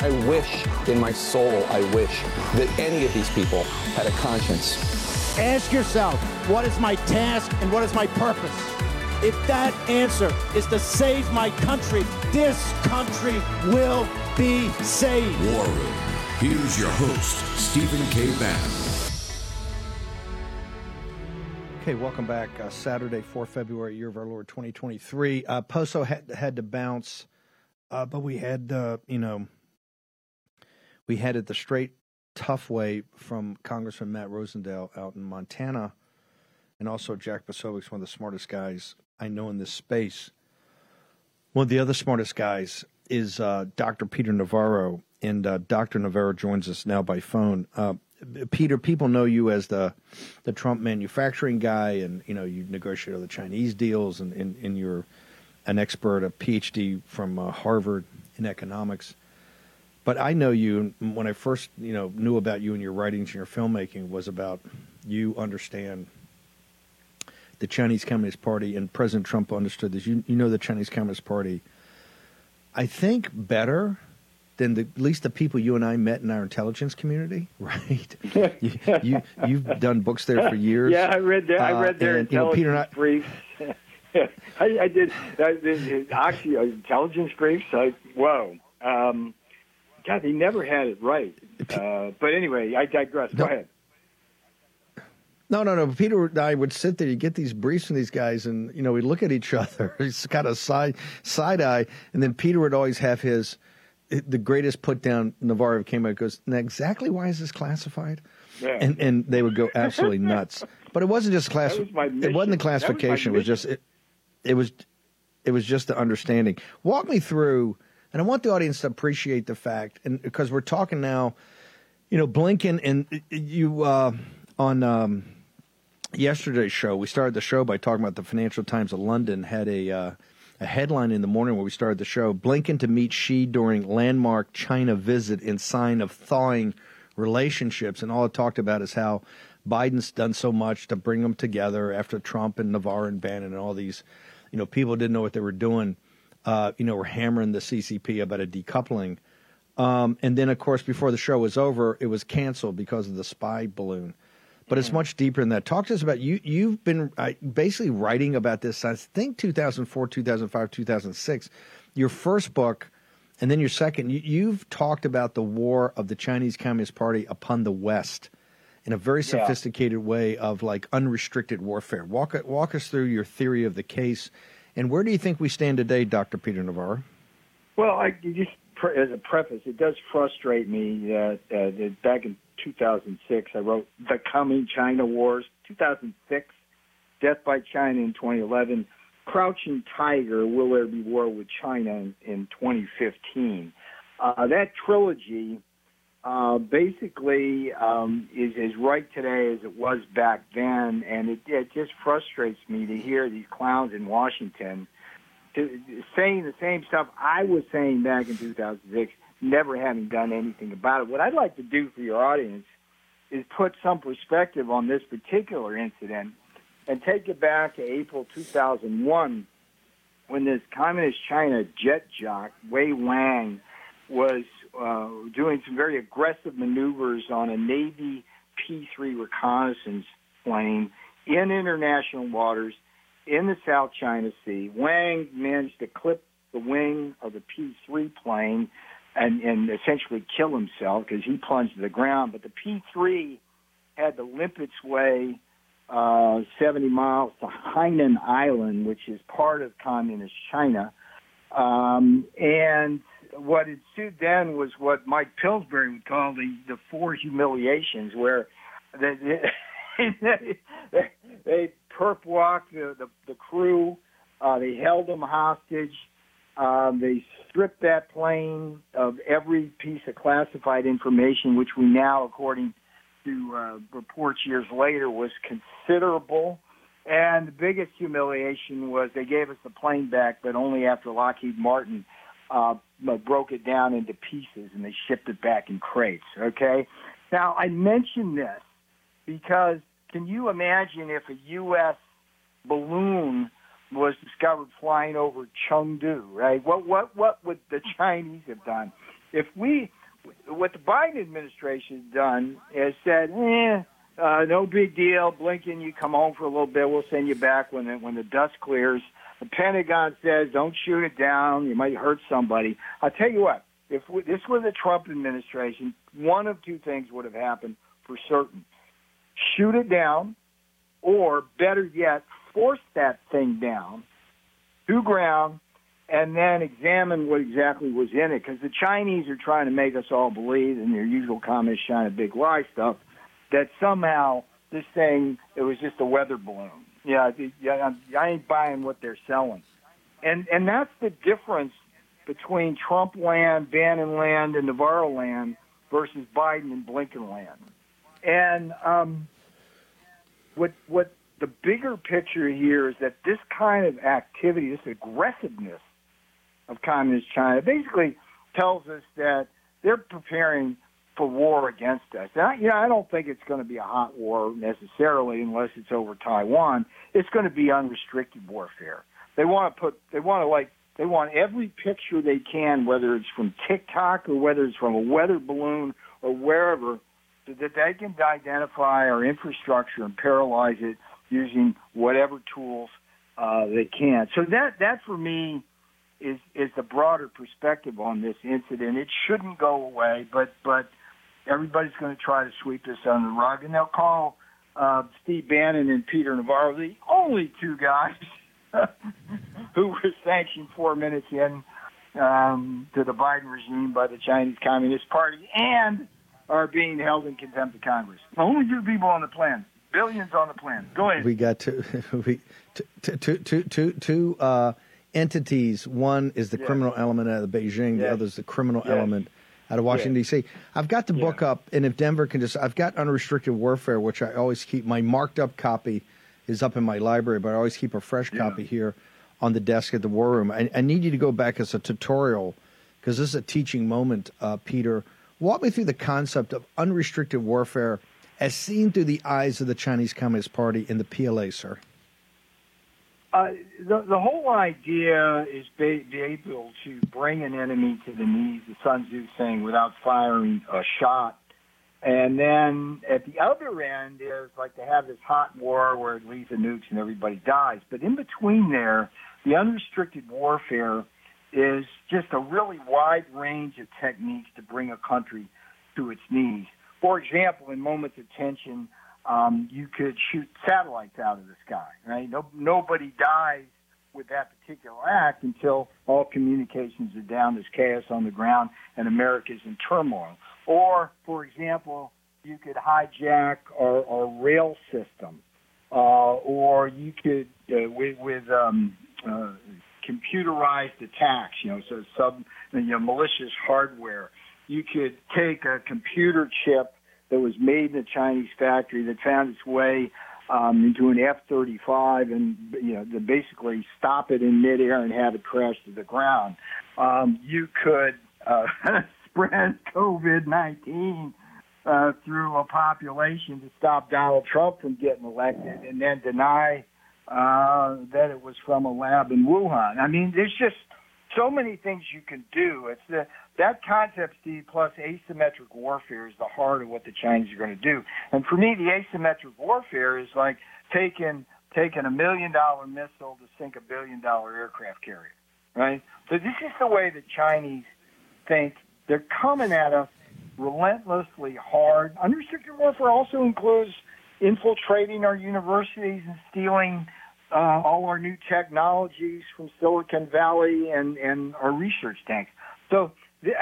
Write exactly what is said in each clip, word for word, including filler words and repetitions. I wish in my soul, I wish that any of these people had a conscience. Ask yourself, what is my task and what is my purpose? If that answer is to save my country, this country will be saved. War Room. Here's your host, Stephen K. Bannon. Okay, welcome back. Uh, Saturday, the fourth of February, year of our Lord twenty twenty-three. Uh, Poso had, had to bounce, uh, but we had, uh, you know, we had it the straight, tough way from Congressman Matt Rosendale out in Montana, and also Jack Posobiec, one of the smartest guys I know in this space. One of the other smartest guys is uh, Doctor Peter Navarro, and uh, Doctor Navarro joins us now by phone. Uh, Peter, people know you as the the Trump manufacturing guy, and you know you negotiate all the Chinese deals, and, and, and you're an expert, a P H D from uh, Harvard in economics. But I know you, when I first, you know, knew about you and your writings and your filmmaking, was about you understand the Chinese Communist Party, and President Trump understood this. You, you know the Chinese Communist Party, I think, better than the, at least the people you and I met in our intelligence community, right? you, you, you've done books there for years. Yeah, I read their, uh, I read their and, intelligence you know, Peter, briefs. I, I did, I did actually, intelligence briefs. I, whoa. Um, God, he never had it right. Uh, but anyway, I digress. Go no, ahead. No, no, no. Peter and I would sit there. You get these briefs from these guys, and you know, we look at each other. It's got a side side eye, and then Peter would always have his the greatest put down. Navarro came out and goes, "Now exactly why is this classified?" Yeah. And and they would go absolutely nuts. But it wasn't just class. Was it wasn't the classification. Was it was just it, it was it was just the understanding. Walk me through. And I want the audience to appreciate the fact, and because we're talking now, you know, Blinken and you uh, on um, yesterday's show, we started the show by talking about the Financial Times of London had a, uh, a headline in the morning where we started the show, Blinken to meet Xi during landmark China visit in sign of thawing relationships. And all it talked about is how Biden's done so much to bring them together after Trump and Navarro and Bannon and all these, you know, people didn't know what they were doing. Uh, you know, we're hammering the C C P about a decoupling. Um, and then, of course, before the show was over, it was canceled because of the spy balloon. But it's much deeper than that. Talk to us about you. You've been uh, basically writing about this, I think, two thousand four, two thousand five, two thousand six, your first book, and then your second. You, you've talked about the war of the Chinese Communist Party upon the West in a very sophisticated yeah. way of like unrestricted warfare. Walk, walk us through your theory of the case. And where do you think we stand today, Doctor Peter Navarro? Well, I, just pre- as a preface, it does frustrate me that, uh, that back in two thousand six, I wrote The Coming China Wars, two thousand six, Death by China in twenty eleven, Crouching Tiger, Will There Be War with China in, in twenty fifteen. Uh, that trilogy uh, basically um, is as right today as it was back then, and it, it just frustrates me to hear these clowns in Washington to, saying the same stuff I was saying back in two thousand six, never having done anything about it. What I'd like to do for your audience is put some perspective on this particular incident and take it back to April two thousand one, when this communist China jet jock, Wei Wang, was uh, doing some very aggressive maneuvers on a Navy P three reconnaissance plane in international waters in the South China Sea. Wang managed to clip the wing of the P three plane and, and essentially kill himself because he plunged to the ground. But the P three had to limp its way uh, seventy miles to Hainan Island, which is part of communist China. Um, and what ensued then was what Mike Pillsbury would call the, the four humiliations, where they, they, they perp walked the, the, the crew, uh, they held them hostage, um, they stripped that plane of every piece of classified information, which we now, according to uh, reports years later was considerable. And the biggest humiliation was they gave us the plane back, but only after Lockheed Martin uh, broke it down into pieces and they shipped it back in crates, okay? Now, I mention this because can you imagine if a U S balloon was discovered flying over Chengdu, right? What what what would the Chinese have done? If we, what the Biden administration has done is said, eh, uh, no big deal, Blinken, you come home for a little bit, we'll send you back when the, when the dust clears. The Pentagon says, don't shoot it down, you might hurt somebody. I'll tell you what, if we, this was the Trump administration, one of two things would have happened for certain. Shoot it down, or better yet, force that thing down to ground and then examine what exactly was in it, because the Chinese are trying to make us all believe, in their usual communist China big lie stuff, that somehow this thing, it was just a weather balloon. Yeah, I ain't buying what they're selling. And and that's the difference between Trump land, Bannon land, and Navarro land versus Biden and Blinken land. And um, what what the bigger picture here is that this kind of activity, this aggressiveness of communist China, basically tells us that they're preparing for war against us. And I, you know, I don't think it's going to be a hot war necessarily, unless it's over Taiwan. It's going to be unrestricted warfare. They want to put, they want to like, they want every picture they can, whether it's from TikTok or whether it's from a weather balloon or wherever, so that they can identify our infrastructure and paralyze it using whatever tools uh, they can. So that, that for me is is the broader perspective on this incident. It shouldn't go away, but but everybody's going to try to sweep this under the rug, and they'll call uh, Steve Bannon and Peter Navarro the only two guys who were sanctioned four minutes in um, to the Biden regime by the Chinese Communist Party and are being held in contempt of Congress. The only two people on the planet. Billions on the planet. Go ahead. We got two, we, two, two, two, two, two uh, entities. One is the yes. criminal element out of Beijing. Yes. The other is the criminal yes. element out of Washington, yes. D C. I've got the yes. book up, and if Denver can just – I've got Unrestricted Warfare, which I always keep – my marked-up copy is up in my library, but I always keep a fresh yeah. copy here on the desk at the War Room. I, I need you to go back as a tutorial because this is a teaching moment, uh, Peter. Walk me through the concept of unrestricted warfare as seen through the eyes of the Chinese Communist Party and the P L A, sir? Uh, the, the whole idea is be, be able to bring an enemy to the knees, the Sun Tzu thing, without firing a shot. And then at the other end is like to have this hot war where it leaves the nukes and everybody dies. But in between there, the unrestricted warfare is just a really wide range of techniques to bring a country to its knees. For example, in moments of tension, um, you could shoot satellites out of the sky, right? No, nobody dies with that particular act until all communications are down, there's chaos on the ground, and America's in turmoil. Or, for example, you could hijack our, our rail system, uh, or you could, uh, with, with um, uh, computerized attacks, you know, so sub, you know, malicious hardware. You could take a computer chip that was made in a Chinese factory that found its way um, into an F thirty-five and, you know, to basically stop it in midair and have it crash to the ground. Um, you could uh, spread COVID nineteen uh, through a population to stop Donald Trump from getting elected and then deny uh, that it was from a lab in Wuhan. I mean, there's just so many things you can do. It's the, that concept, Steve, plus asymmetric warfare is the heart of what the Chinese are going to do. And for me, the asymmetric warfare is like taking taking a million-dollar missile to sink a billion-dollar aircraft carrier, right? So this is the way the Chinese think. They're coming at us relentlessly hard. Unrestricted warfare also includes infiltrating our universities and stealing Uh, all our new technologies from Silicon Valley and, and our research tanks. So, the,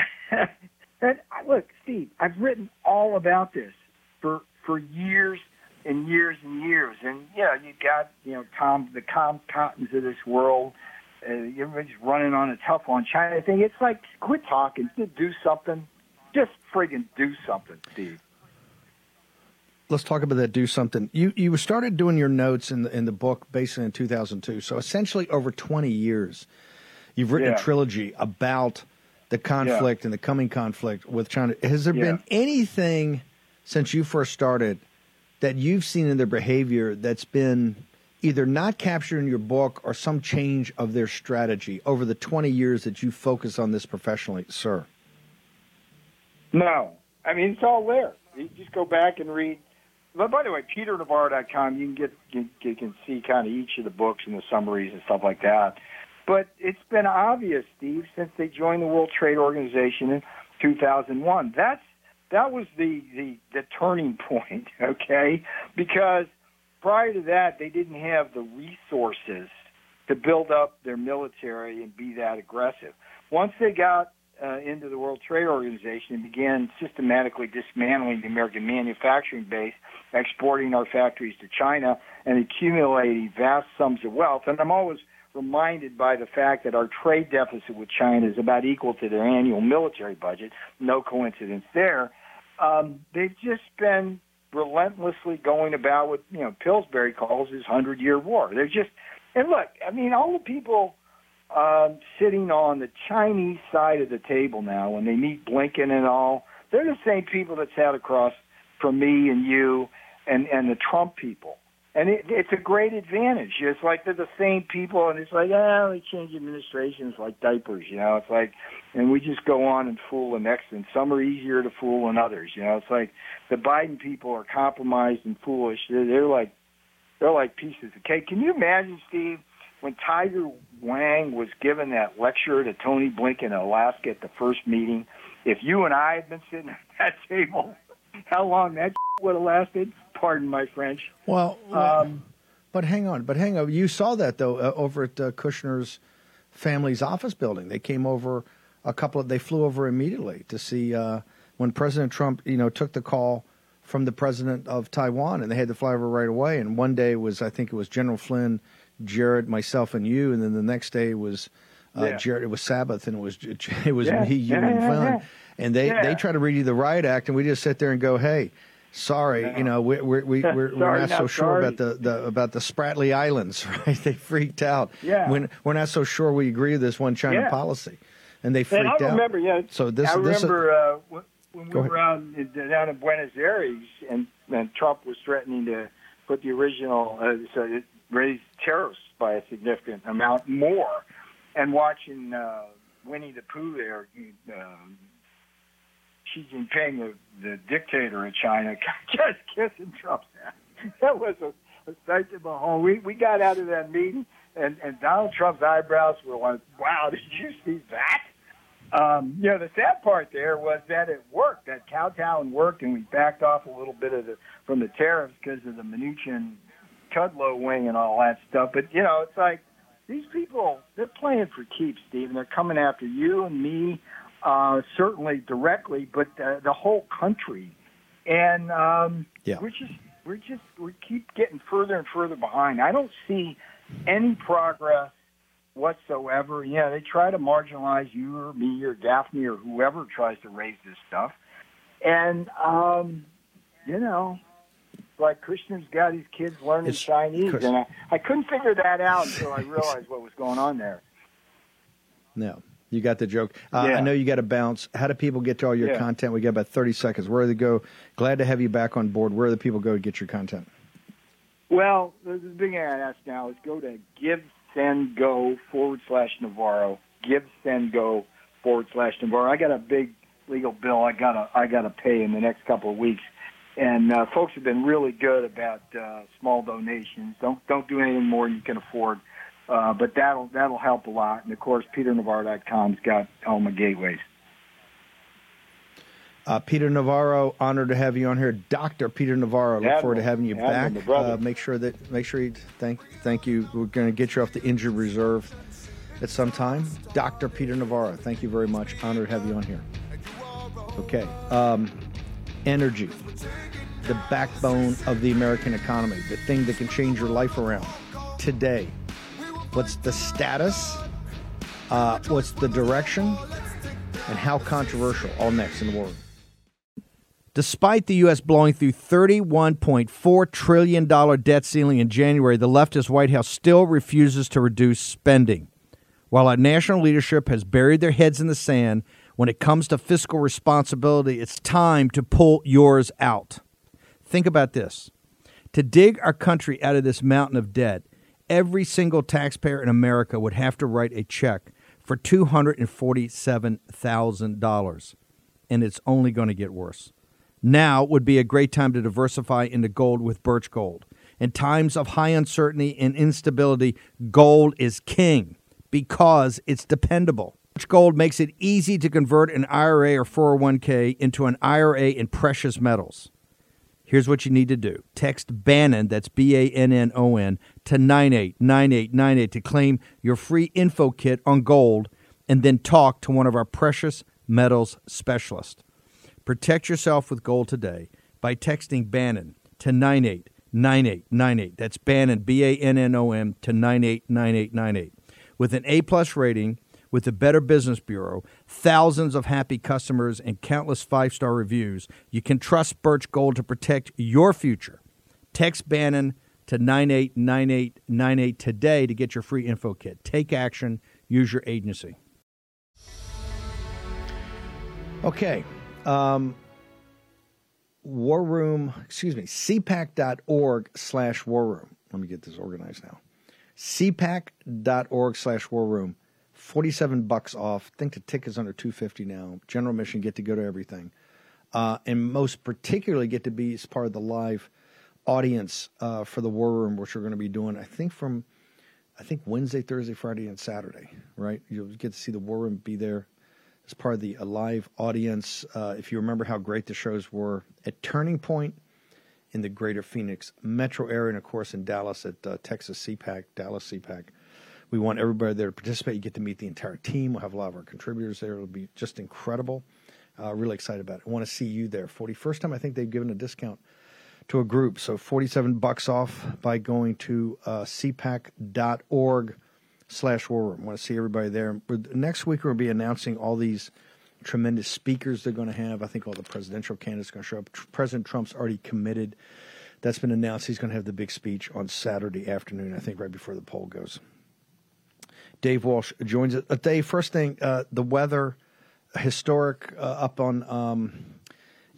and look, Steve, I've written all about this for for years and years and years. And yeah, you got you know Tom the Tom Cottons of this world. Uh, everybody's running on a tough on China thing. It's like quit talking, do something, just friggin' do something, Steve. let's talk about that. Do something. You you started doing your notes in the in the book basically in two thousand two. So essentially over twenty years, you've written yeah. a trilogy about the conflict yeah. and the coming conflict with China. Has there yeah. been anything since you first started that you've seen in their behavior that's been either not captured in your book or some change of their strategy over the twenty years that you focus on this professionally, sir? No. I mean, it's all there. You just go back and read. But by the way, peter navarro dot com, you can get you, you can see kind of each of the books and the summaries and stuff like that. But it's been obvious, Steve, since they joined the World Trade Organization in two thousand one. That's that was the, the, the turning point, okay? Because prior to that, they didn't have the resources to build up their military and be that aggressive. Once they got Uh, into the World Trade Organization and began systematically dismantling the American manufacturing base, exporting our factories to China, and accumulating vast sums of wealth. And I'm always reminded by the fact that our trade deficit with China is about equal to their annual military budget. No coincidence there. Um, they've just been relentlessly going about what, you know, Pillsbury calls his hundred-year war. They're just – and look, I mean, all the people – Um, sitting on the Chinese side of the table now, when they meet Blinken and all, they're the same people that sat across from me and you and, and the Trump people. And it, it's a great advantage. It's like they're the same people, and it's like, ah, oh, they change administrations like diapers, you know. It's like, and we just go on and fool the next, and some are easier to fool than others, you know. It's like the Biden people are compromised and foolish. They're, they're like, they're like pieces of cake. Can you imagine, Steve? When Tiger Wang was given that lecture to Tony Blinken in Alaska at the first meeting, if you and I had been sitting at that table, how long that would have lasted? Pardon my French. Well, um, but hang on. But hang on. You saw that, though, uh, over at uh, Kushner's family's office building. They came over a couple of – they flew over immediately to see uh, when President Trump, you know, took the call from the president of Taiwan, and they had to fly over right away. And one day was – I think it was General Flynn, Jared, myself, and you, and then the next day was uh, yeah. Jared. It was Sabbath, and it was it was yeah. me, you, yeah, and yeah, Flynn. Yeah. And they, yeah. they try to read you the Riot Act, and we just sit there and go, "Hey, sorry, no. you know, we we we we're, sorry, we're not so sorry. sure about the, the about the Spratly Islands, right? They freaked out. Yeah, when we're not so sure we agree with this one China yeah. policy, and they freaked and I remember, out. Yeah, so this I this, remember uh, when we were out down in Buenos Aires, and, and Trump was threatening to put the original. Uh, so it, raised terrorists by a significant amount more, and watching uh, Winnie the Pooh there, uh, Xi Jinping, the, the dictator of China, just kissing Trump's ass. That was a, a sight to behold. We we got out of that meeting, and, and Donald Trump's eyebrows were like, "Wow, did you see that?" Um, you know, the sad part there was that it worked. That kowtowing worked, and we backed off a little bit of the from the tariffs because of the Mnuchin Kudlow wing and all that stuff. But, you know, it's like these people, they're playing for keeps, Steve, and they're coming after you and me, uh, certainly directly, but the, the whole country. And um, yeah. we're just, we're just, we keep getting further and further behind. I don't see any progress whatsoever. Yeah, they try to marginalize you or me or Daphne or whoever tries to raise this stuff. And, um, you know, like Kushner's got his kids learning it's Chinese, Kush- and I, I couldn't figure that out until I realized what was going on there. No, you got the joke. Uh, yeah. I know you got to bounce. How do people get to all your yeah. content? We got about thirty seconds. Where do they go? Glad to have you back on board. Where do the people go to get your content? Well, the big thing I'd ask now is go to GiveSendGo forward slash Navarro. GiveSendGo forward slash Navarro. I got a big legal bill I gotta I gotta pay in the next couple of weeks. And uh, folks have been really good about uh, small donations. Don't don't do anything more than you can afford, uh, but that'll that'll help a lot. And of course, peter navarro dot com's got all my gateways. Uh, Peter Navarro, honored to have you on here, Doctor Peter Navarro. Look Admiral, forward to having you Admiral, back. Uh, make sure that make sure you thank thank you. We're going to get you off the injured reserve at some time. Doctor Peter Navarro, thank you very much. Honored to have you on here. Okay. Um, Energy, the backbone of the American economy, the thing that can change your life around today. What's the status? Uh, what's the direction? And how controversial? All next in the world. Despite the U S blowing through thirty-one point four trillion dollars debt ceiling in January, the leftist White House still refuses to reduce spending. While our national leadership has buried their heads in the sand, when it comes to fiscal responsibility, it's time to pull yours out. Think about this. To dig our country out of this mountain of debt, every single taxpayer in America would have to write a check for two hundred forty-seven thousand dollars, and it's only going to get worse. Now would be a great time to diversify into gold with Birch Gold. In times of high uncertainty and instability, gold is king because it's dependable. Birch Gold makes it easy to convert an I R A or four oh one k into an I R A in precious metals. Here's what you need to do. Text Bannon, that's B A N N O N, to nine eight nine eight nine eight to claim your free info kit on gold and then talk to one of our precious metals specialists. Protect yourself with gold today by texting Bannon to nine eight nine eight nine eight. That's Bannon, B A N N O N, to nine eight nine eight nine eight. With an A-plus rating, with the Better Business Bureau, thousands of happy customers, and countless five-star reviews, you can trust Birch Gold to protect your future. Text Bannon to nine eight nine eight nine eight today to get your free info kit. Take action. Use your agency. Okay. Um, War Room, excuse me, CPAC.org slash War Room. Let me get this organized now. CPAC.org slash War Room. forty-seven bucks off. I think the ticket's under two fifty now. General admission, get to go to everything. Uh, and most particularly get to be as part of the live audience uh, for the War Room, which we're going to be doing, I think, from I think Wednesday, Thursday, Friday, and Saturday, right? You'll get to see the War Room, be there as part of the uh, live audience. Uh, if you remember how great the shows were at Turning Point in the greater Phoenix metro area, and, of course, in Dallas at uh, Texas CPAC, Dallas CPAC. We want everybody there to participate. You get to meet the entire team. We'll have a lot of our contributors there. It'll be just incredible. Uh, really excited about it. I want to see you there. forty-first time, I think they've given a discount to a group. So forty-seven bucks off by going to uh, cpac.org slash war room. I want to see everybody there. Next week, we'll be announcing all these tremendous speakers they're going to have. I think all the presidential candidates are going to show up. President Trump's already committed. That's been announced. He's going to have the big speech on Saturday afternoon, I think right before the poll goes. Dave Walsh joins us. Uh, Dave, first thing, uh, the weather, historic uh, up on, um,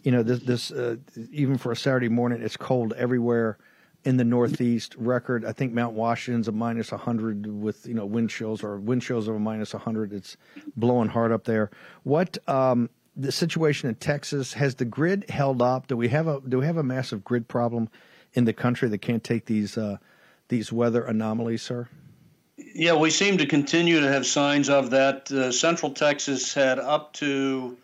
you know, this, this uh, even for a Saturday morning, it's cold everywhere in the Northeast. Record, I think Mount Washington's a minus one hundred with, you know, wind chills or wind chills of a minus one hundred. It's blowing hard up there. What um, the situation in Texas, has the grid held up? Do we have a do we have a massive grid problem in the country that can't take these uh, these weather anomalies, sir? Yeah, we seem to continue to have signs of that. Uh, Central Texas had up to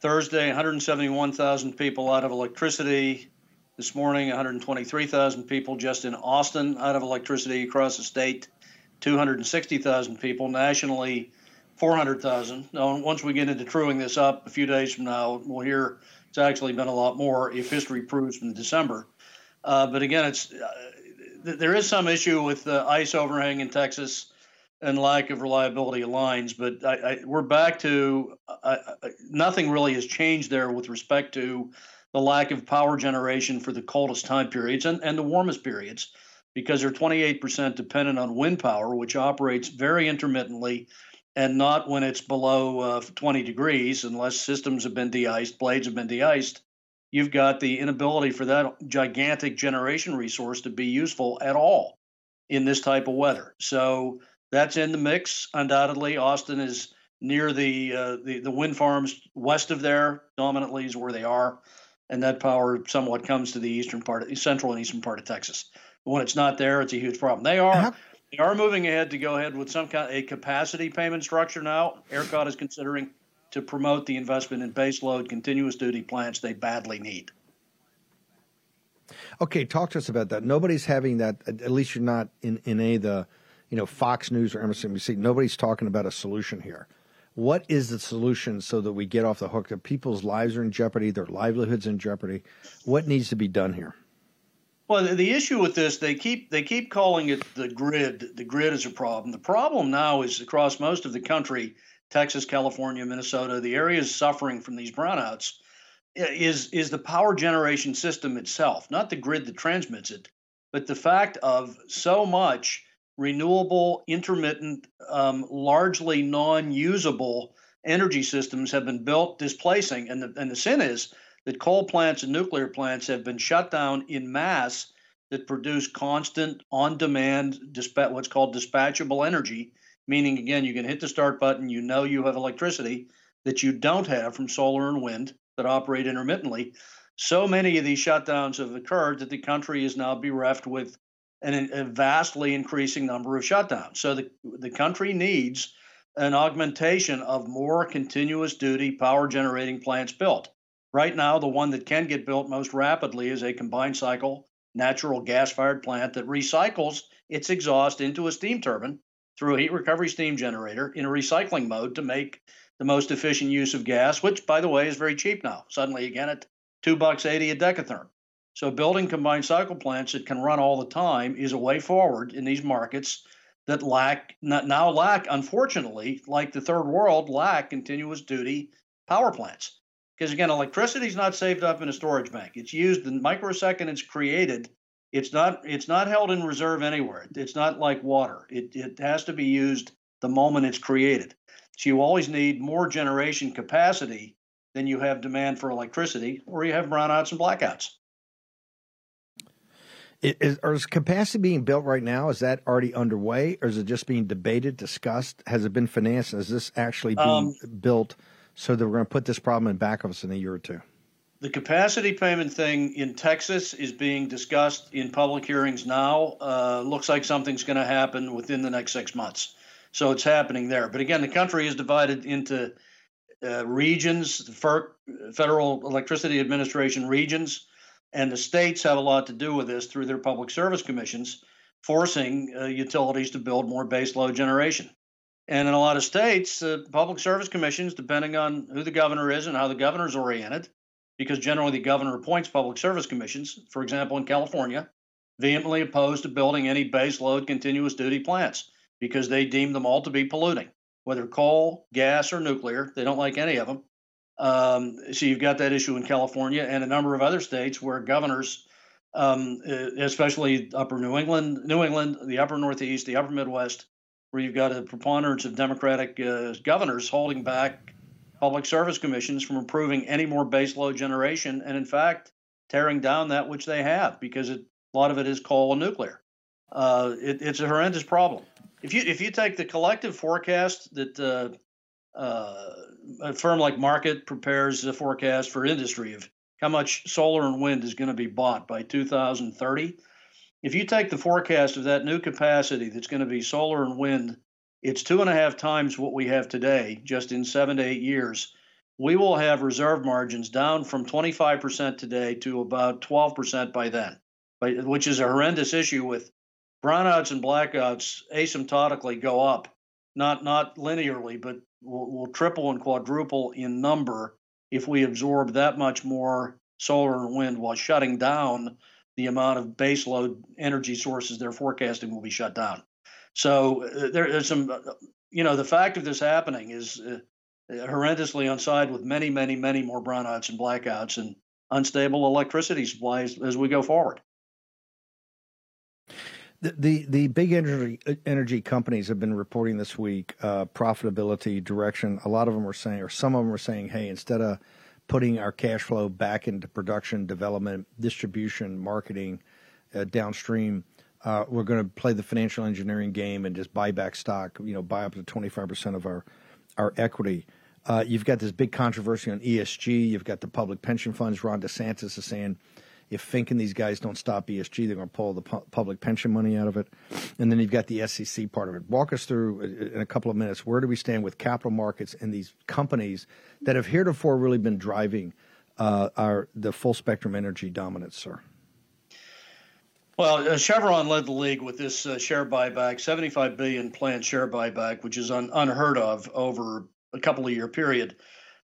Thursday one hundred seventy-one thousand people out of electricity. This morning, one hundred twenty-three thousand people just in Austin out of electricity. Across the state, two hundred sixty thousand people. Nationally, four hundred thousand. Now, once we get into truing this up a few days from now, we'll hear it's actually been a lot more if history proves from December. Uh, but again, it's... Uh, There is some issue with the ice overhang in Texas and lack of reliability of lines, but I, I, we're back to I, I, nothing really has changed there with respect to the lack of power generation for the coldest time periods and, and the warmest periods, because they're twenty-eight percent dependent on wind power, which operates very intermittently and not when it's below uh, twenty degrees, unless systems have been de-iced, blades have been de-iced. You've got the inability for that gigantic generation resource to be useful at all in this type of weather. So that's in the mix. Undoubtedly, Austin is near the uh, the, the wind farms west of there, dominantly is where they are, and that power somewhat comes to the eastern part, of, central and eastern part of Texas. But when it's not there, it's a huge problem. They are uh-huh. they are moving ahead to go ahead with some kind of a capacity payment structure now. ERCOT is considering to promote the investment in baseload continuous duty plants they badly need. Okay, talk to us about that. Nobody's having that, at least you're not in, in any of the, you know, Fox News or M S N B C. Nobody's talking about a solution here. What is the solution so that we get off the hook? That people's lives are in jeopardy, their livelihoods in jeopardy. What needs to be done here? Well, the, the issue with this, they keep they keep calling it the grid. The grid is a problem. The problem now is across most of the country, Texas, California, Minnesota, the area is suffering from these brownouts. is is the power generation system itself, not the grid that transmits it, but the fact of so much renewable, intermittent, um, largely non-usable energy systems have been built, displacing. And the, and the sin is that coal plants and nuclear plants have been shut down in mass that produce constant, on-demand, disp- what's called dispatchable energy, meaning, again, you can hit the start button, you know you have electricity that you don't have from solar and wind that operate intermittently. So many of these shutdowns have occurred that the country is now bereft with an, a vastly increasing number of shutdowns. So the, the country needs an augmentation of more continuous duty power generating plants built. Right now, the one that can get built most rapidly is a combined cycle natural gas-fired plant that recycles its exhaust into a steam turbine through a heat recovery steam generator in a recycling mode to make the most efficient use of gas, which, by the way, is very cheap now, suddenly again at two bucks eighty a decatherm. So building combined cycle plants that can run all the time is a way forward in these markets that lack now lack, unfortunately, like the third world, lack continuous duty power plants. Because, again, electricity is not saved up in a storage bank. It's used in microsecond. It's created. It's not it's not held in reserve anywhere. It's not like water. It it has to be used the moment it's created. So you always need more generation capacity than you have demand for electricity, or you have brownouts and blackouts. Is, is capacity being built right now? Is that already underway, or is it just being debated, discussed? Has it been financed? Is this actually being um, built so that we're going to put this problem in back of us in a year or two? The capacity payment thing in Texas is being discussed in public hearings now. Uh, looks like something's going to happen within the next six months. So it's happening there. But again, the country is divided into uh, regions, the F E R C, Federal Electricity Administration regions, and the states have a lot to do with this through their public service commissions, forcing uh, utilities to build more baseload generation. And in a lot of states, uh, public service commissions, depending on who the governor is and how the governor's oriented, because generally the governor appoints public service commissions, for example, in California, vehemently opposed to building any baseload continuous duty plants because they deem them all to be polluting, whether coal, gas, or nuclear. They don't like any of them. Um, so you've got that issue in California and a number of other states where governors, um, especially upper New England, New England, the upper Northeast, the upper Midwest, where you've got a preponderance of Democratic uh, governors holding back public service commissions from approving any more baseload generation and, in fact, tearing down that which they have because it, a lot of it is coal and nuclear. Uh, it, it's a horrendous problem. If you if you take the collective forecast that uh, – Uh, a firm like Market prepares a forecast for industry of how much solar and wind is going to be bought by two thousand thirty. If you take the forecast of that new capacity that's going to be solar and wind, it's two and a half times what we have today, just in seven to eight years. We will have reserve margins down from twenty-five percent today to about twelve percent by then, by, which is a horrendous issue with brownouts and blackouts asymptotically go up, not not linearly, but Will, will triple and quadruple in number if we absorb that much more solar and wind while shutting down the amount of baseload energy sources they're forecasting will be shut down. So uh, there, there's some, uh, you know, the fact of this happening is uh, horrendously on side with many, many, many more brownouts and blackouts and unstable electricity supplies as we go forward. The, the the big energy energy companies have been reporting this week uh, profitability direction. A lot of them are saying, or some of them are saying, hey, instead of putting our cash flow back into production, development, distribution, marketing, uh, downstream, uh, we're going to play the financial engineering game and just buy back stock. You know, buy up to twenty-five percent of our our equity. Uh, you've got this big controversy on E S G. You've got the public pension funds. Ron DeSantis is saying, if Fink and these guys don't stop E S G, they're going to pull the pu- public pension money out of it. And then you've got the S E C part of it. Walk us through in a couple of minutes, where do we stand with capital markets and these companies that have heretofore really been driving uh, our the full spectrum energy dominance, sir? Well, uh, Chevron led the league with this uh, share buyback, seventy-five billion dollars planned share buyback, which is un- unheard of over a couple of year period.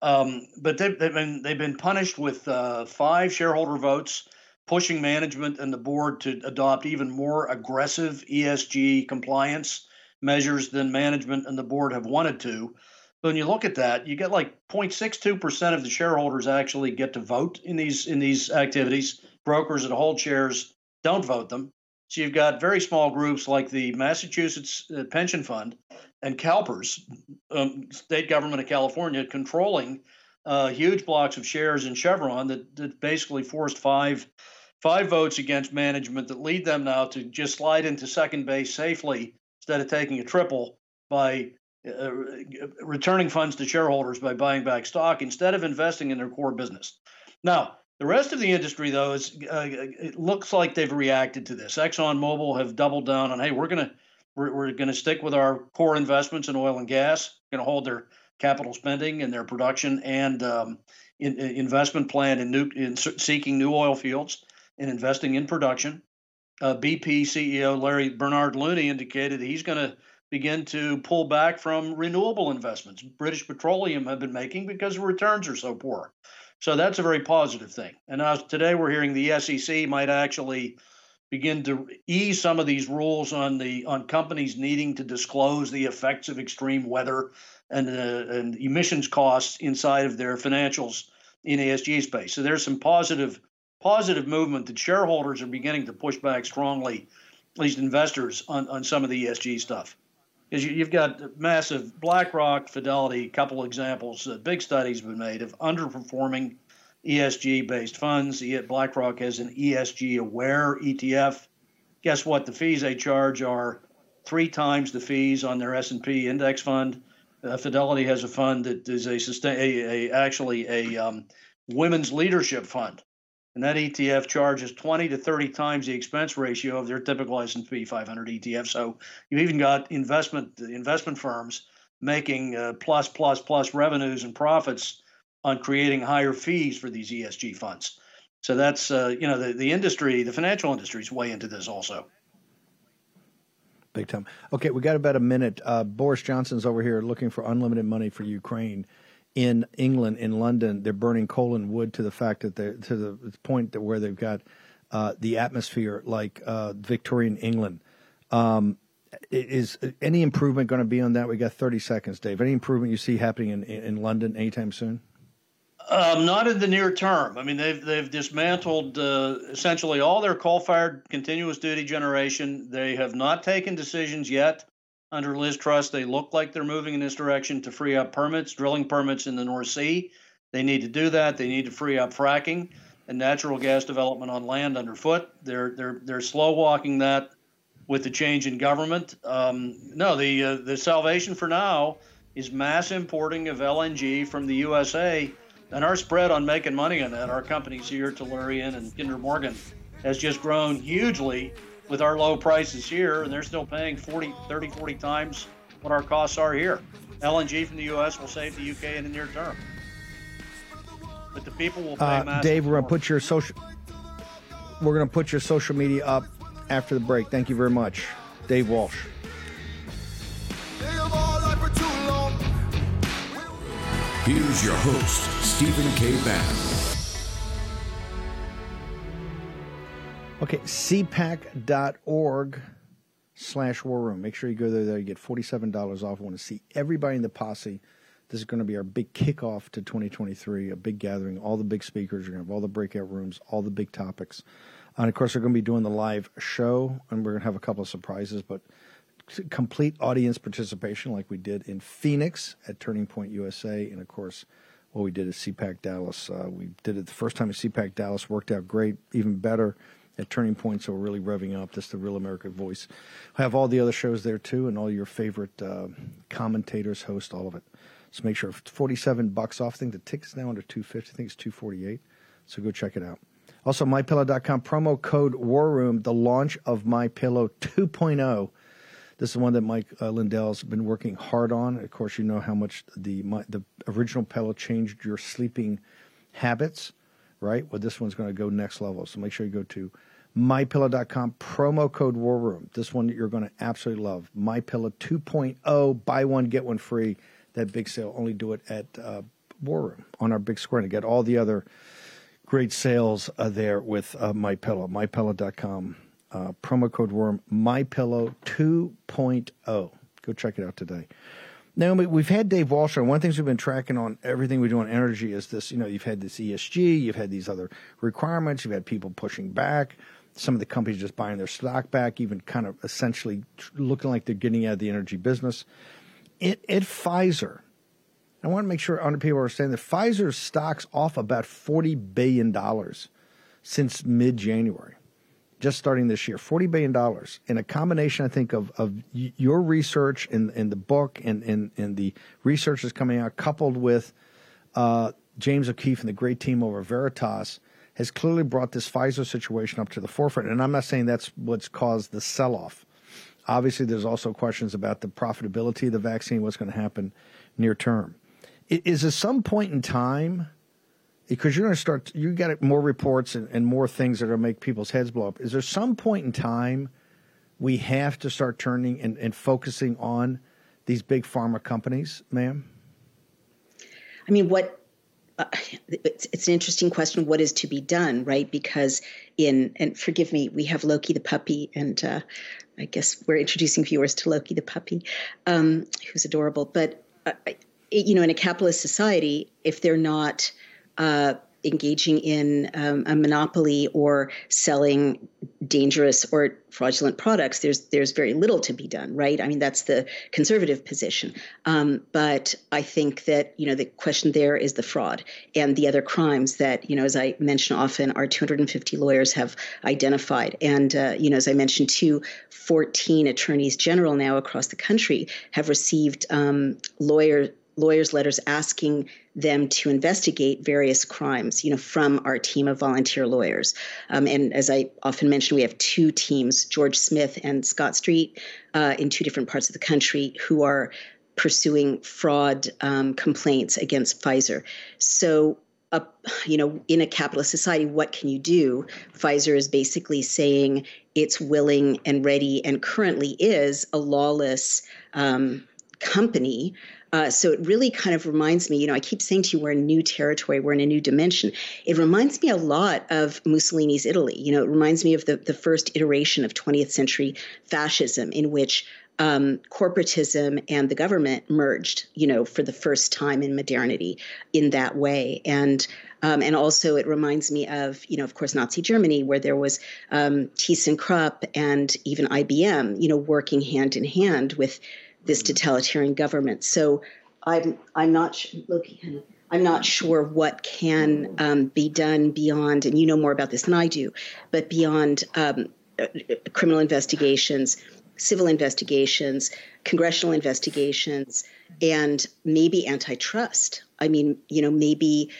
Um, but they've, they've been they've been punished with uh, five shareholder votes, pushing management and the board to adopt even more aggressive E S G compliance measures than management and the board have wanted to. But when you look at that, you get like zero point six two percent of the shareholders actually get to vote in these in these activities. Brokers that hold shares don't vote them. So you've got very small groups like the Massachusetts Pension Fund and CalPERS, um, state government of California, controlling uh, huge blocks of shares in Chevron that, that basically forced five five votes against management that lead them now to just slide into second base safely instead of taking a triple by uh, returning funds to shareholders by buying back stock instead of investing in their core business. Now, the rest of the industry, though, is uh, it looks like they've reacted to this. ExxonMobil have doubled down on, hey, we're going to we're, we're going to stick with our core investments in oil and gas. Going to hold their capital spending and their production and um, in, in investment plan in, new, in seeking new oil fields and investing in production. Uh, B P C E O Larry Bernard Looney indicated he's going to begin to pull back from renewable investments British Petroleum have been making because the returns are so poor. So that's a very positive thing. And now today we're hearing the S E C might actually begin to ease some of these rules on the on companies needing to disclose the effects of extreme weather and, uh, and emissions costs inside of their financials in E S G space. So there's some positive positive movement that shareholders are beginning to push back strongly, at least investors, on, on some of the E S G stuff. Because you, you've got massive BlackRock, Fidelity, a couple examples, uh, big studies have been made of underperforming E S G-based funds. BlackRock has an E S G-aware E T F. Guess what? The fees they charge are three times the fees on their S and P index fund. Uh, Fidelity has a fund that is a, sustain, a, a actually a um, women's leadership fund, and that E T F charges twenty to thirty times the expense ratio of their typical S and P five hundred E T F. So you've even got investment investment firms making uh, plus, plus, plus revenues and profits on creating higher fees for these E S G funds. So that's, uh, you know, the, the industry, the financial industry is way into this also. Big time. Okay, we got about a minute. Uh, Boris Johnson's over here looking for unlimited money for Ukraine. In England, in London, they're burning coal and wood to the fact that they're to the point that where they've got uh, the atmosphere like uh, Victorian England. Um, is any improvement going to be on that? We got thirty seconds, Dave. Any improvement you see happening in, in London anytime soon? Um, not in the near term. I mean, they've they've dismantled uh, essentially all their coal-fired continuous duty generation. They have not taken decisions yet. Under Liz Truss, they look like they're moving in this direction to free up permits, drilling permits in the North Sea. They need to do that. They need to free up fracking and natural gas development on land underfoot. They're they're they're slow walking that with the change in government. Um, no, the uh, the salvation for now is mass importing of L N G from the U S A, and our spread on making money on that, our companies here, Tellurian and Kinder Morgan, has just grown hugely. With our low prices here, and they're still paying forty, thirty, forty times what our costs are here. L N G from the U S will save the U K in the near term. But the people will pay uh, massive. Dave, we're going to put your social we're going to put your social media up after the break. Thank you very much. Dave Walsh. Here's your host, Stephen K. Bannon. Okay, C PAC dot org slash war room. Make sure you go there. There, you get forty-seven dollars off. I want to see everybody in the posse. This is going to be our big kickoff to twenty twenty-three, a big gathering. All the big speakers are going to have all the breakout rooms, all the big topics. And, of course, we're going to be doing the live show, and we're going to have a couple of surprises. But complete audience participation like we did in Phoenix at Turning Point U S A. And, of course, what we did at C PAC Dallas. Uh, we did it the first time at C PAC Dallas. Worked out great, even better. At Turning Point, so we're really revving up. That's the Real American Voice. We have all the other shows there, too, and all your favorite uh, commentators host all of it. So make sure. forty-seven bucks off. I think the ticket's now under two fifty. I think it's two forty-eight. So go check it out. Also, my pillow dot com, promo code War Room, the launch of MyPillow two point oh. This is one that Mike uh, Lindell's been working hard on. Of course, you know how much the my, the original pillow changed your sleeping habits. Right? Well, this one's going to go next level. So make sure you go to my pillow dot com, promo code War Room. This one you're going to absolutely love. MyPillow two point oh, buy one, get one free. That big sale, only do it at uh, War Room on our big square. And get all the other great sales uh, there with uh, MyPillow, my pillow dot com, uh, promo code War Room, MyPillow two point oh. Go check it out today. Naomi, we've had Dave Walsh, and one of the things we've been tracking on everything we do on energy is this, you know, you've had this E S G, you've had these other requirements, you've had people pushing back, some of the companies just buying their stock back, even kind of essentially looking like they're getting out of the energy business. It, at Pfizer, I want to make sure other people understand that Pfizer's stock's off about forty billion dollars since mid-January, just starting this year, forty billion dollars, and a combination, I think, of, of your research and, and the book and, and, and the research that's coming out, coupled with uh, James O'Keefe and the great team over Veritas, has clearly brought this Pfizer situation up to the forefront. And I'm not saying that's what's caused the sell-off. Obviously, there's also questions about the profitability of the vaccine, what's going to happen near term. Is at some point in time, because you're going to start, you got more reports and, and more things that are going to make people's heads blow up. Is there some point in time we have to start turning and, and focusing on these big pharma companies, ma'am? I mean, what uh, it's, it's an interesting question. What is to be done, right? Because in, and forgive me, we have Loki the puppy, and uh, I guess we're introducing viewers to Loki the puppy, um, who's adorable. But uh, I, you know, in a capitalist society, if they're not uh, engaging in um, a monopoly or selling dangerous or fraudulent products, there's there's very little to be done, right? I mean, that's the conservative position. Um, but I think that, you know, the question there is the fraud and the other crimes that, you know, as I mention often, our two hundred fifty lawyers have identified. And, uh, you know, as I mentioned, two, fourteen attorneys general now across the country have received um, lawyer lawyers' letters asking them to investigate various crimes, you know, from our team of volunteer lawyers. Um, and as I often mention, we have two teams, George Smith and Scott Street, uh, in two different parts of the country who are pursuing fraud um, complaints against Pfizer. So, uh, you know, in a capitalist society, what can you do? Pfizer is basically saying it's willing and ready and currently is a lawless um, company. Uh, so it really kind of reminds me, you know, I keep saying to you, we're in new territory, we're in a new dimension. It reminds me a lot of Mussolini's Italy. You know, it reminds me of the, the first iteration of twentieth century fascism in which um, corporatism and the government merged, you know, for the first time in modernity in that way. And um, and also it reminds me of, you know, of course, Nazi Germany, where there was um, ThyssenKrupp and even I B M, you know, working hand in hand with this totalitarian government. So I'm I'm not sh- looking. I'm not sure what can um, be done beyond, and you know more about this than I do, but beyond um, criminal investigations, civil investigations, congressional investigations, and maybe antitrust. I mean, you know, maybe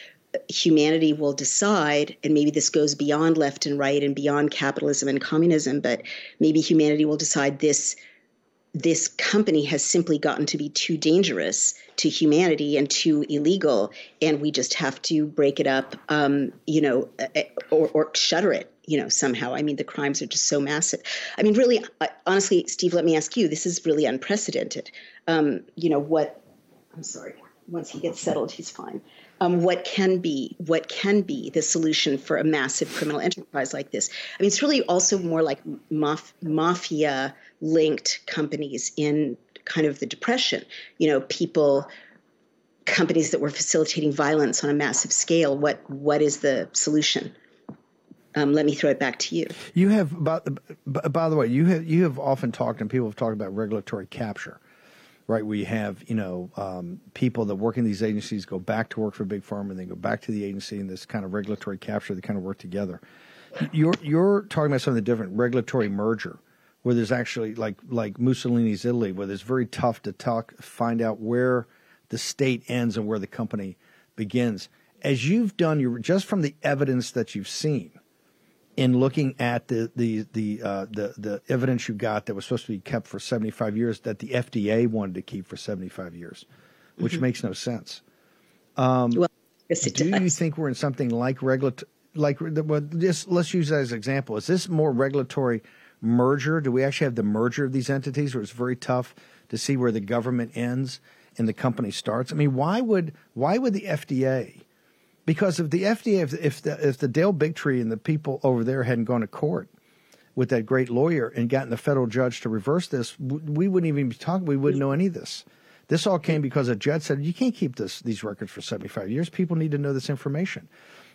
humanity will decide, and maybe this goes beyond left and right and beyond capitalism and communism, but maybe humanity will decide this This company has simply gotten to be too dangerous to humanity and too illegal, and we just have to break it up, um, you know, or, or shutter it, you know, somehow. I mean, the crimes are just so massive. I mean, really, honestly, Steve, let me ask you, this is really unprecedented. Um, you know, what, I'm sorry, once he gets settled, he's fine. Um, what can be, what can be the solution for a massive criminal enterprise like this? I mean, it's really also more like maf- mafia-linked companies in kind of the Depression. You know, people, companies that were facilitating violence on a massive scale. What what is the solution? Um, let me throw it back to you. You have, by, by the way, you have you have often talked, and people have talked about regulatory capture. Right, we have, you know, um, people that work in these agencies go back to work for Big Pharma and then go back to the agency, and this kind of regulatory capture, they kind of work together. You're you're talking about something different, regulatory merger, where there's actually like like Mussolini's Italy, where it's very tough to talk, find out where the state ends and where the company begins. As you've done, your just from the evidence that you've seen, in looking at the the the, uh, the the evidence you got that was supposed to be kept for seventy-five years, that the F D A wanted to keep for seventy-five years, which mm-hmm. makes no sense. Um, well, yes, it do does. You think we're in something like regula- like well, this? Let's use that as an example. Is this more regulatory merger? Do we actually have the merger of these entities, where it's very tough to see where the government ends and the company starts? I mean, why would why would the F D A? Because if the F D A, if, if the if the Dale Bigtree and the people over there hadn't gone to court with that great lawyer and gotten the federal judge to reverse this, we wouldn't even be talking. We wouldn't know any of this. This all came because a judge said, you can't keep this, these records for seventy-five years. People need to know this information.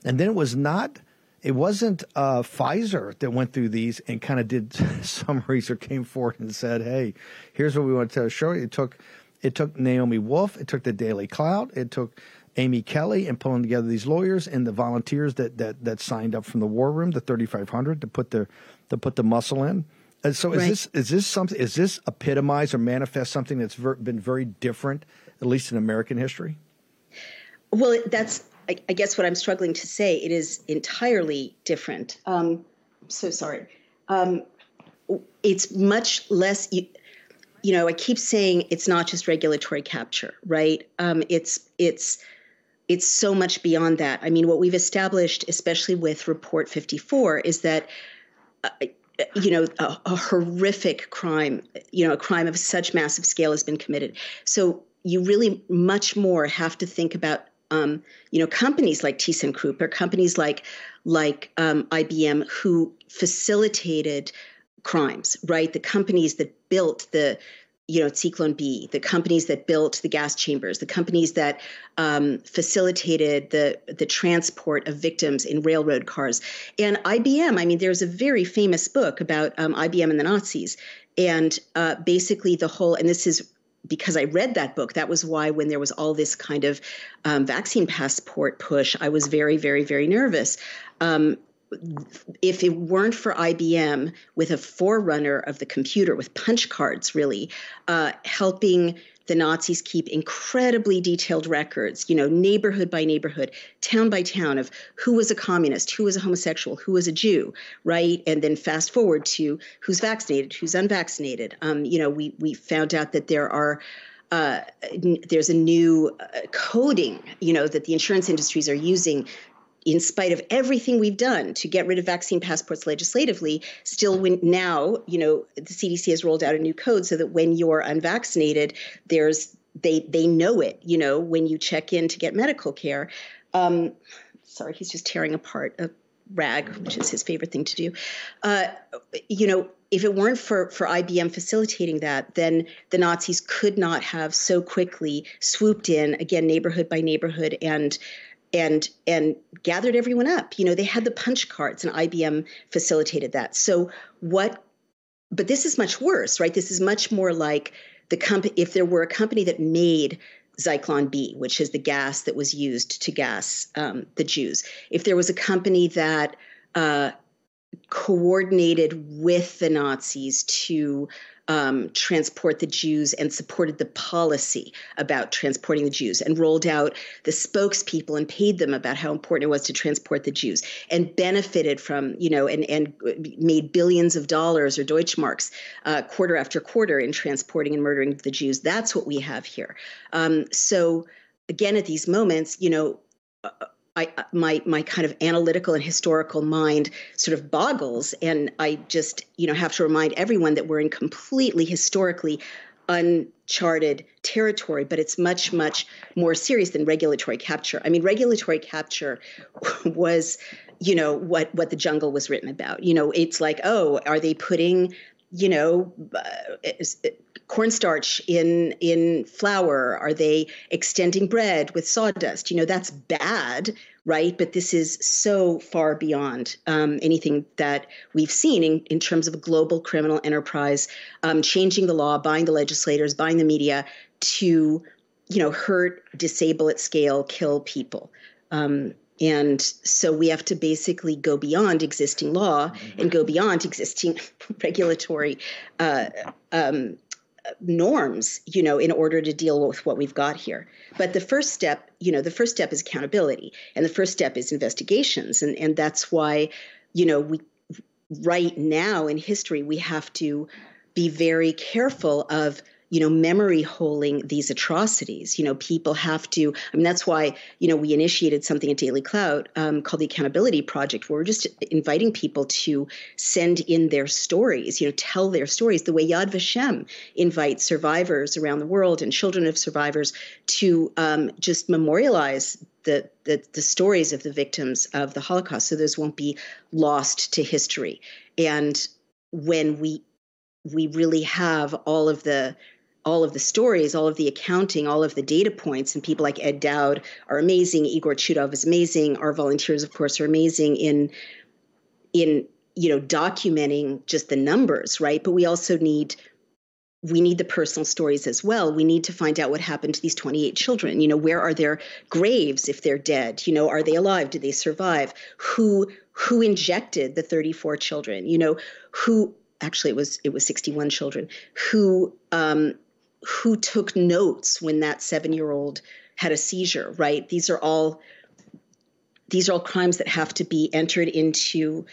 And then it was not – it wasn't uh, Pfizer that went through these and kind of did summaries or came forward and said, hey, here's what we want to show you. It took, it took Naomi Wolf. It took the Daily Cloud. It took – Amy Kelly and pulling together these lawyers and the volunteers that that that signed up from the war room, the thirty-five hundred, to put the to put the muscle in. And so, right. is this is this something? Is this epitomize or manifest something that's ver- been very different, at least in American history? Well, that's I, I guess what I'm struggling to say. It is entirely different. Um, I'm so sorry. Um, it's much less. You, you know, I keep saying it's not just regulatory capture, right? Um, it's it's. It's so much beyond that. I mean, what we've established, especially with Report fifty-four, is that, uh, you know, a, a horrific crime, you know, a crime of such massive scale has been committed. So you really much more have to think about, um, you know, companies like ThyssenKrupp or companies like like um, I B M who facilitated crimes, right? The companies that built the you know, Cyclone B, the companies that built the gas chambers, the companies that um, facilitated the the transport of victims in railroad cars. And I B M, I mean, there's a very famous book about um, I B M and the Nazis. And uh, basically the whole, and this is because I read that book, that was why when there was all this kind of um, vaccine passport push, I was very, very, very nervous. Um If it weren't for I B M, with a forerunner of the computer, with punch cards, really, uh, helping the Nazis keep incredibly detailed records, you know, neighborhood by neighborhood, town by town, of who was a communist, who was a homosexual, who was a Jew, right? And then fast forward to who's vaccinated, who's unvaccinated. Um, you know, we we found out that there are uh, n- there's a new uh, coding, you know, that the insurance industries are using. In spite of everything we've done to get rid of vaccine passports legislatively, still when now, you know, the C D C has rolled out a new code so that when you're unvaccinated, there's they they know it, you know, when you check in to get medical care. Um, sorry, he's just tearing apart a rag, which is his favorite thing to do. Uh, you know, if it weren't for, for I B M facilitating that, then the Nazis could not have so quickly swooped in, again, neighborhood by neighborhood and And and gathered everyone up. You know, they had the punch cards, and I B M facilitated that. So what? But this is much worse, right? This is much more like the company. If there were a company that made Zyklon B, which is the gas that was used to gas um, the Jews, if there was a company that uh, coordinated with the Nazis to Um, transport the Jews and supported the policy about transporting the Jews and rolled out the spokespeople and paid them about how important it was to transport the Jews and benefited from, you know, and, and made billions of dollars or Deutschmarks uh, quarter after quarter in transporting and murdering the Jews. That's what we have here. Um, so again, at these moments, you know, uh, I, my my kind of analytical and historical mind sort of boggles, and I just you know have to remind everyone that we're in completely historically uncharted territory. But it's much much more serious than regulatory capture. I mean, regulatory capture was you know what what the jungle was written about. You know, it's like, oh, are they putting you know uh, cornstarch in in flour? Are they extending bread with sawdust? You know, that's bad, right? But this is so far beyond um, anything that we've seen in, in terms of a global criminal enterprise, um, changing the law, buying the legislators, buying the media to, you know, hurt, disable at scale, kill people. Um, And so we have to basically go beyond existing law mm-hmm. and go beyond existing regulatory uh, um, norms, you know, in order to deal with what we've got here. But the first step, you know, the first step is accountability, and the first step is investigations. And, and that's why, you know, we right now in history, we have to be very careful of you know, memory holding these atrocities. You know, people have to, I mean, that's why, you know, we initiated something at Daily Cloud um, called the Accountability Project, where we're just inviting people to send in their stories, you know, tell their stories the way Yad Vashem invites survivors around the world and children of survivors to um, just memorialize the, the the stories of the victims of the Holocaust so those won't be lost to history. And when we we really have all of the all of the stories, all of the accounting, all of the data points. And people like Ed Dowd are amazing. Igor Chudov is amazing. Our volunteers, of course, are amazing in, in you know, documenting just the numbers, right? But we also need, we need the personal stories as well. We need to find out what happened to these twenty-eight children. You know, where are their graves if they're dead? You know, are they alive? Did they survive? Who who injected the thirty-four children? You know, who actually it was it was sixty-one children. Who um, who took notes when that seven-year-old had a seizure? Right. These are all these are all crimes that have to be entered into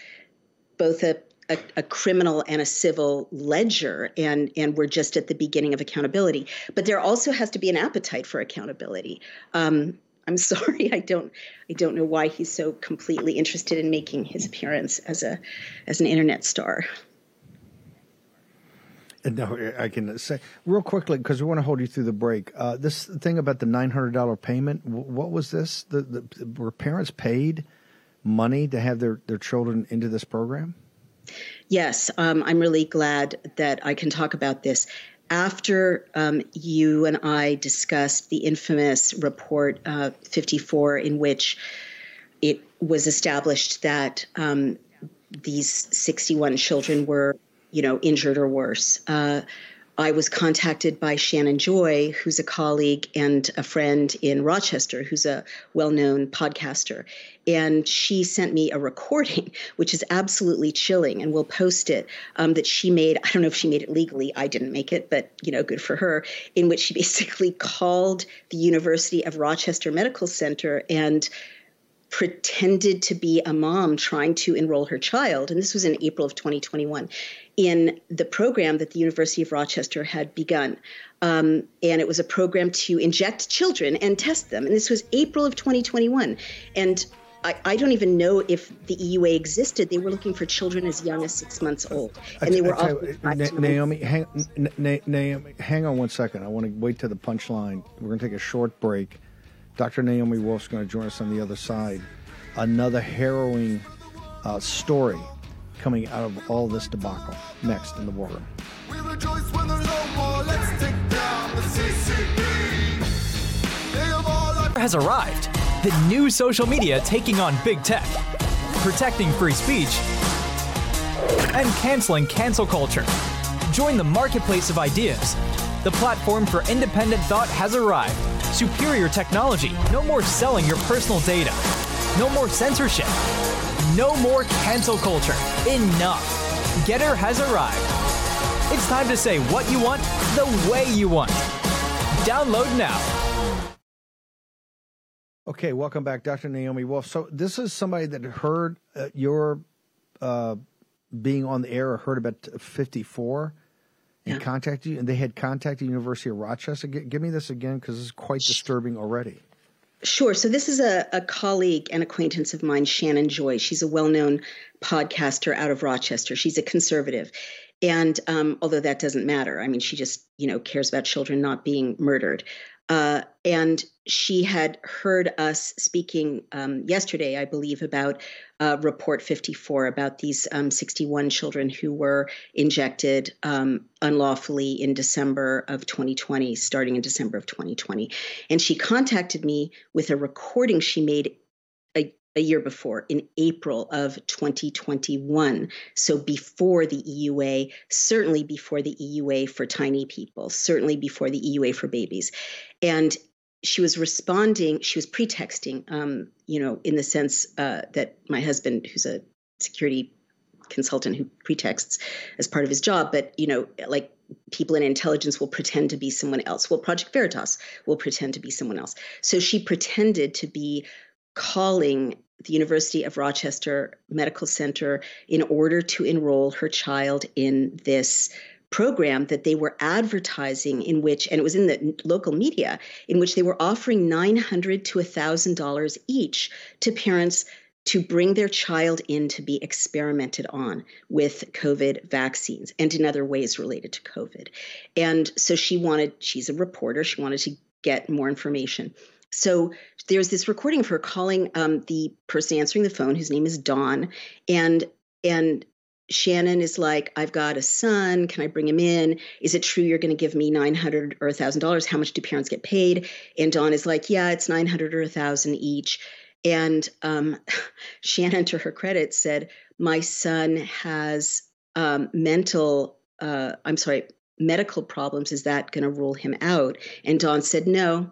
both a A, a criminal and a civil ledger, and and we're just at the beginning of accountability. But there also has to be an appetite for accountability. Um, I'm sorry, I don't I don't know why he's so completely interested in making his appearance as a as an internet star. No, I can say real quickly because we want to hold you through the break. Uh, this thing about the nine hundred dollars payment. What was this? The, the were parents paid money to have their their children into this program? Yes, um, I'm really glad that I can talk about this. After um, you and I discussed the infamous report uh, fifty-four, in which it was established that um, these sixty-one children were, you know, injured or worse, uh, I was contacted by Shannon Joy, who's a colleague and a friend in Rochester, who's a well-known podcaster. And she sent me a recording, which is absolutely chilling, and we'll post it, um, that she made. I don't know if she made it legally. I didn't make it, but, you know, good for her, in which she basically called the University of Rochester Medical Center and pretended to be a mom trying to enroll her child. And this was in April of twenty twenty-one. In the program that the University of Rochester had begun. Um, and it was a program to inject children and test them. And this was April of twenty twenty-one. And I, I don't even know if the E U A existed. They were looking for children as young as six months old. And they I, were I, I, Na- Naomi, hang, Na- Na- Naomi, hang on one second. I want to wait to the punchline. We're going to take a short break. Doctor Naomi Wolf is going to join us on the other side. Another harrowing uh, story coming out of all this debacle, next in the War Room. We rejoice when there's no war. Let's take down the C C P. They have all our- has arrived. The new social media taking on big tech, protecting free speech, and canceling cancel culture. Join the marketplace of ideas. The platform for independent thought has arrived. Superior technology. No more selling your personal data. No more censorship. No more cancel culture. Enough. Getter has arrived. It's time to say what you want, the way you want. Download now. Okay, welcome back, Doctor Naomi Wolf. So this is somebody that heard uh, your uh, being on the air, or heard about fifty-four, and yeah. contacted you, and they had contacted the University of Rochester. G- give me this again, because this is quite disturbing already. Sure. So this is a, a colleague and acquaintance of mine, Shannon Joy. She's a well-known podcaster out of Rochester. She's a conservative. And um, although that doesn't matter, I mean, she just, you know, cares about children not being murdered. Uh, and she had heard us speaking um, yesterday, I believe, about uh, Report fifty-four, about these um, sixty-one children who were injected um, unlawfully in December of twenty twenty, starting in December of twenty twenty. And she contacted me with a recording she made a, a year before, in April of twenty twenty-one. So before the E U A, certainly before the E U A for tiny people, certainly before the E U A for babies. And she was responding, she was pretexting, um, you know, in the sense uh, that my husband, who's a security consultant who pretexts as part of his job, but, you know, like people in intelligence will pretend to be someone else. Well, Project Veritas will pretend to be someone else. So she pretended to be calling the University of Rochester Medical Center in order to enroll her child in this program that they were advertising, in which, and it was in the local media, in which they were offering nine hundred dollars to one thousand dollars each to parents to bring their child in to be experimented on with COVID vaccines and in other ways related to COVID. And so she wanted, she's a reporter, she wanted to get more information. So there's this recording of her calling um, the person answering the phone, whose name is Dawn, and and Shannon is like, I've got a son. Can I bring him in? Is it true you're going to give me nine hundred dollars or one thousand dollars? How much do parents get paid? And Dawn is like, yeah, it's nine hundred dollars or one thousand dollars each. And um, Shannon, to her credit, said, my son has um, mental, uh, I'm sorry, medical problems. Is that going to rule him out? And Dawn said, no,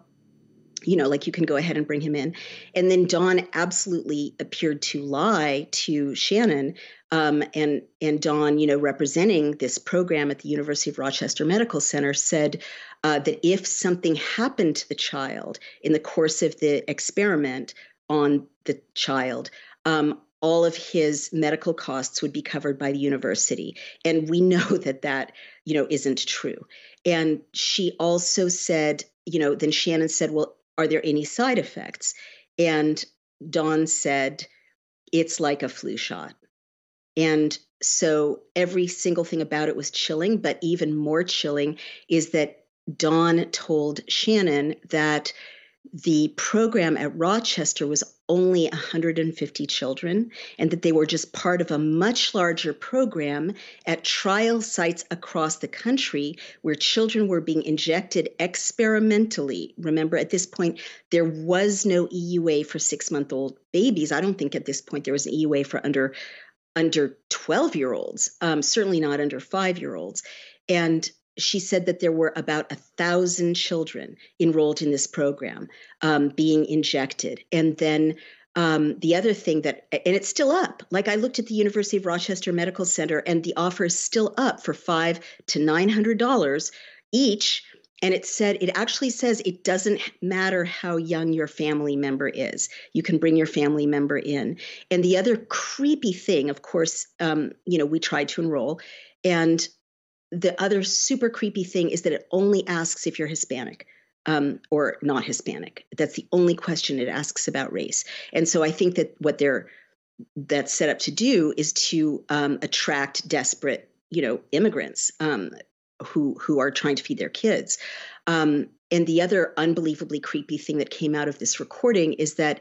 you know, like you can go ahead and bring him in. And then Dawn absolutely appeared to lie to Shannon. Um, and, and Dawn, you know, representing this program at the University of Rochester Medical Center, said uh, that if something happened to the child in the course of the experiment on the child, um, all of his medical costs would be covered by the university. And we know that that, you know, isn't true. And she also said, you know, then Shannon said, well, are there any side effects? And Dawn said, it's like a flu shot. And so every single thing about it was chilling, but even more chilling is that Dawn told Shannon that the program at Rochester was only one hundred fifty children and that they were just part of a much larger program at trial sites across the country where children were being injected experimentally. Remember, at this point, there was no E U A for six-month-old babies. I don't think at this point there was an E U A for under under twelve-year-olds, um, certainly not under five-year-olds. And she said that there were about one thousand children enrolled in this program um, being injected. And then um, the other thing that, and it's still up. Like I looked at the University of Rochester Medical Center and the offer is still up for five hundred to nine hundred dollars each. And it said, it actually says it doesn't matter how young your family member is. You can bring your family member in. And the other creepy thing, of course, um, you know, we tried to enroll. And the other super creepy thing is that it only asks if you're Hispanic um, or not Hispanic. That's the only question it asks about race. And so I think that what they're that's set up to do is to um, attract desperate, you know, immigrants, um, who who are trying to feed their kids. Um, and the other unbelievably creepy thing that came out of this recording is that,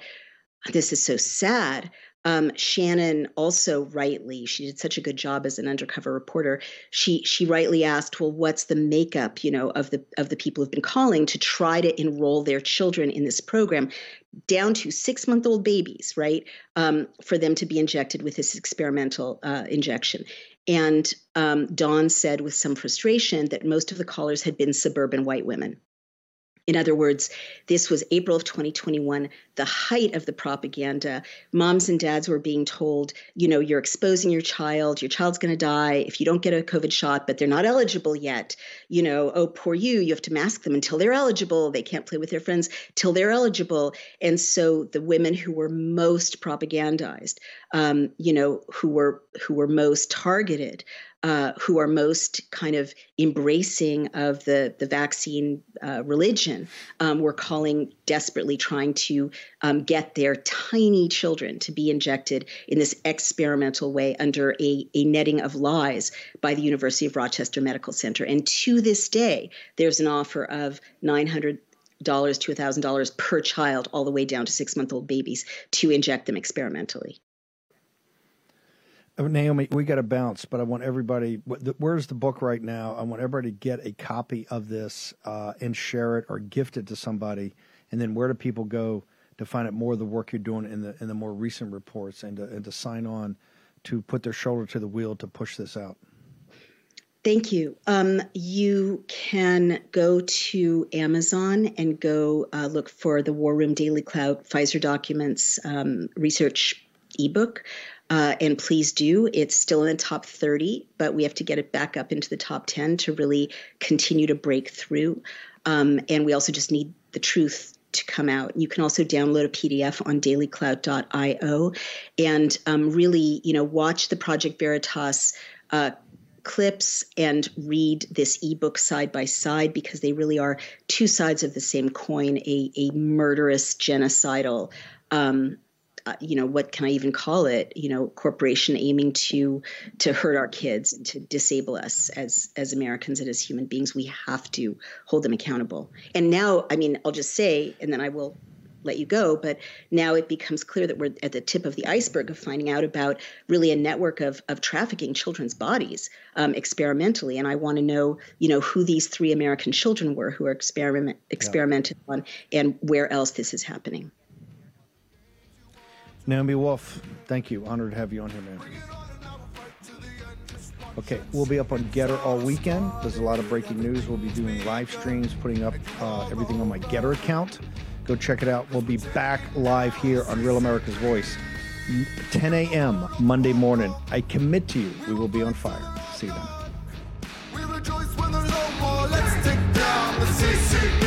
this is so sad, um, Shannon also rightly, she did such a good job as an undercover reporter, she she rightly asked, well, what's the makeup, you know, of the of the people who've been calling to try to enroll their children in this program, down to six-month-old babies, right, um, for them to be injected with this experimental uh, injection. And um, Dawn said with some frustration that most of the callers had been suburban white women. In other words, this was April of twenty twenty-one, the height of the propaganda. Moms and dads were being told, you know, you're exposing your child, your child's going to die if you don't get a COVID shot, but they're not eligible yet. You know, oh, poor you, you have to mask them until they're eligible. They can't play with their friends till they're eligible. And so the women who were most propagandized, um, you know, who were who were most targeted, Uh, who are most kind of embracing of the, the vaccine uh, religion, um, were calling desperately, trying to um, get their tiny children to be injected in this experimental way under a, a netting of lies by the University of Rochester Medical Center. And to this day, there's an offer of nine hundred dollars to one thousand dollars per child, all the way down to six-month-old babies, to inject them experimentally. Naomi, we got to bounce, but I want everybody, where's the book right now? I want everybody to get a copy of this uh, and share it or gift it to somebody. And then where do people go to find out more of the work you're doing in the in the more recent reports and to, and to sign on to put their shoulder to the wheel to push this out? Thank you. Um, you can go to Amazon and go uh, look for the War Room Daily Cloud Pfizer Documents um, Research ebook. Uh, and please do. It's still in the top thirty, but we have to get it back up into the top ten to really continue to break through. Um, and we also just need the truth to come out. You can also download a P D F on daily cloud dot i o and um, really, you know, watch the Project Veritas uh, clips and read this ebook side by side, because they really are two sides of the same coin, a, a murderous, genocidal um Uh, you know, what can I even call it? You know, corporation aiming to to hurt our kids and to disable us as as Americans and as human beings. We have to hold them accountable. And now, I mean, I'll just say, and then I will let you go. But now it becomes clear that we're at the tip of the iceberg of finding out about really a network of of trafficking children's bodies um, experimentally. And I want to know, you know, who these three American children were who are experiment experimented yeah. on, and where else this is happening. Naomi Wolf, thank you. Honored to have you on here, man. Okay, we'll be up on Getter all weekend. There's a lot of breaking news. We'll be doing live streams, putting up uh, everything on my Getter account. Go check it out. We'll be back live here on Real America's Voice, ten a.m. Monday morning. I commit to you, we will be on fire. See you then. We rejoice when there's no more. Let's take down the C C P.